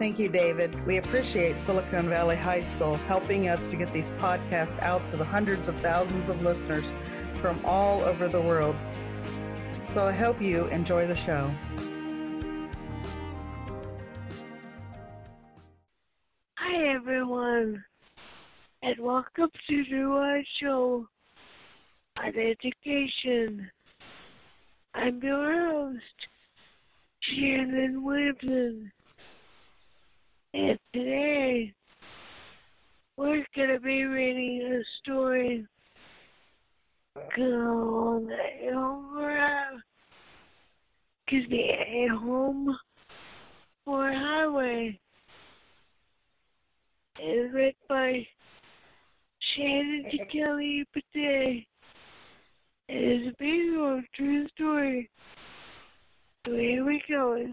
Thank you, David. We appreciate Silicon Valley High School helping us to get these podcasts out to the hundreds of thousands of listeners from all over the world. So I hope you enjoy the show. Hi, everyone, and welcome to the New Heights Show on Education. I'm your host, Shannon Williamson. And today, we're going to be reading a story called A Home for a Highway. It's read by Shannon and Kelly Pate. It is a beautiful, true story. So here we go.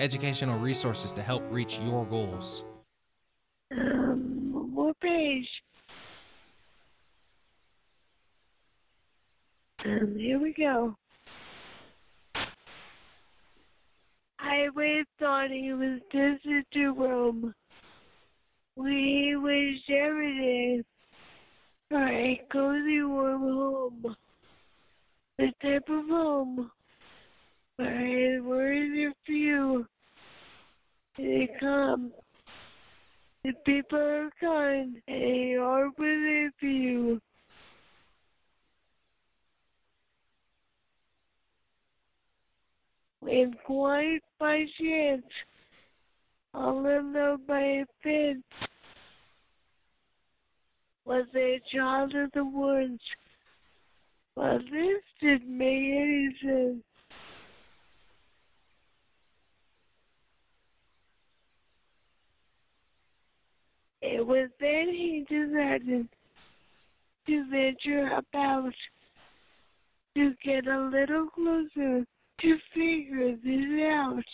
Educational resources to help reach your goals. What page? Here we go. I waved thought he was distant to Rome. We wished every day for a cozy, warm home. The type of home where worthy of few, they come. The people are kind, and they are within view. When quite by chance, all alone by a fence, was a child of the woods. But this didn't make any sense. It was then he decided to venture about, to get a little closer, to figure this out.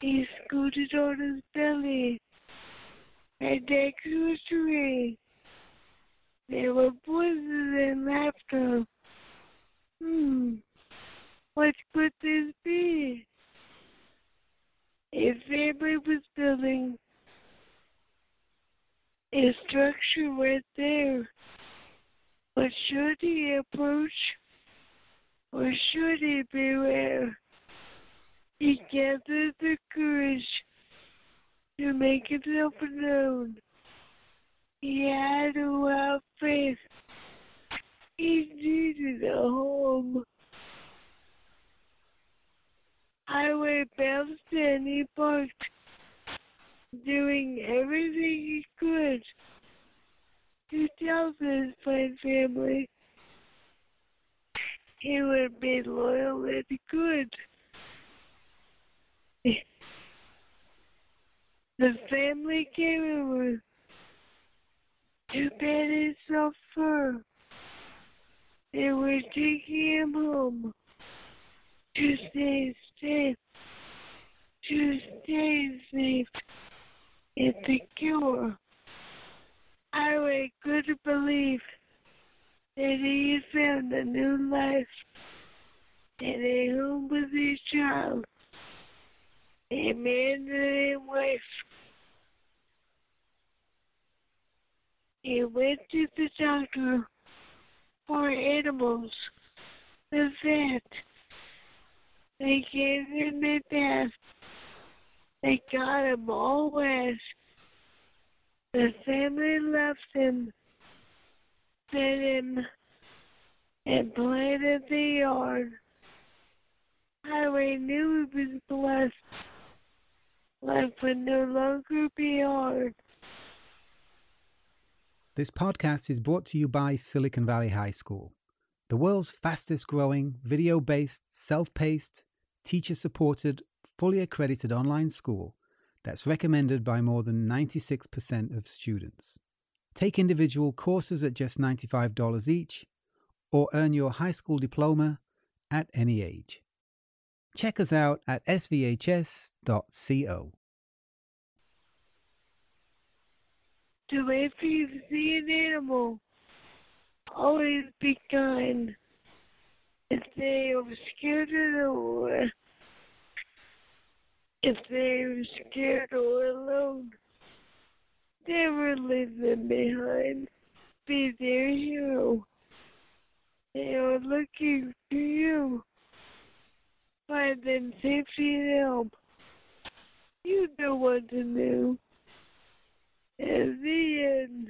He scooted on his belly and next to a tree. There were voices and laughter. What could this be? A family was building a structure right there, but should he approach, or should he beware? He gathered the courage to make himself known. He had to have faith. He needed a home. Highway bounced and he barked, doing everything he could to tell this fine family he would be loyal and good. The family came over to bed and suffer. They were taking him home to stay safe vaccine is the cure. I was good to believe that he found a new life and a home with his child, a man and a wife. He went to the doctor for animals. The vet, they gave him a bath. They got him all wet. The family loved him, fed him, and played at the yard. Highway knew he was blessed. Life would no longer be hard. This podcast is brought to you by Silicon Valley High School, the world's fastest-growing, video-based, self-paced, teacher-supported, fully accredited online school that's recommended by more than 96% of students. Take individual courses at just $95 each, or earn your high school diploma at any age. Check us out at svhs.co. To wait for you to see an animal, always be kind. If they were scared or alone, never leave them behind. Be their hero. They are looking for you. Find them safety and help. You know what to do. At the end.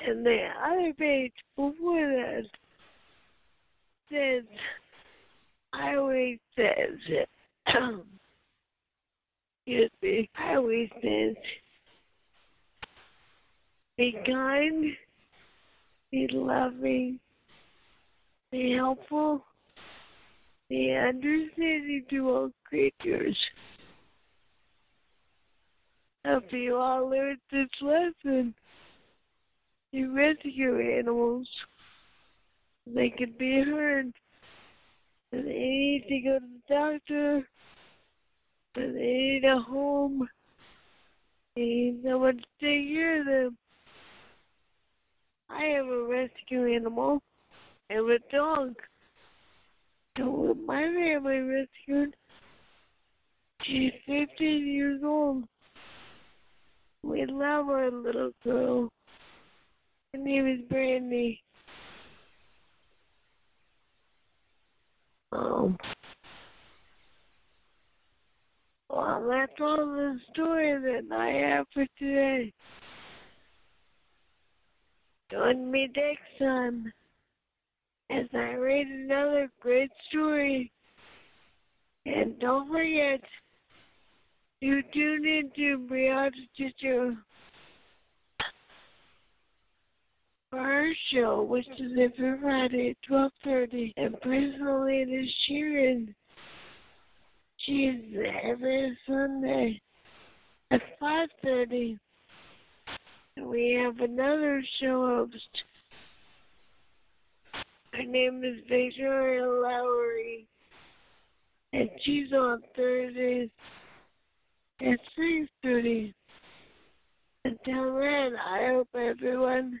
And the other page before that says, Highway says, be kind, be loving, be helpful, be understanding to all creatures. Hope you all learned this lesson. You rescue animals. They can be hurt. And they need to go to the doctor. And they need a home. They need someone to take care of them. I have a rescue animal. I have a dog. So my family rescued. She's 15 years old. We love our little girl. Her name is Brandy. Well, that's all the story that I have for today. Join me next time as I read another great story. And don't forget, you tune into Brianna Chicho for her show, which is every Friday at 12:30, and personally this Sharon. She's every Sunday at 5:30. And we have another show host. Her name is Victoria Lowry, and she's on Thursdays at 6:30. Until then, I hope everyone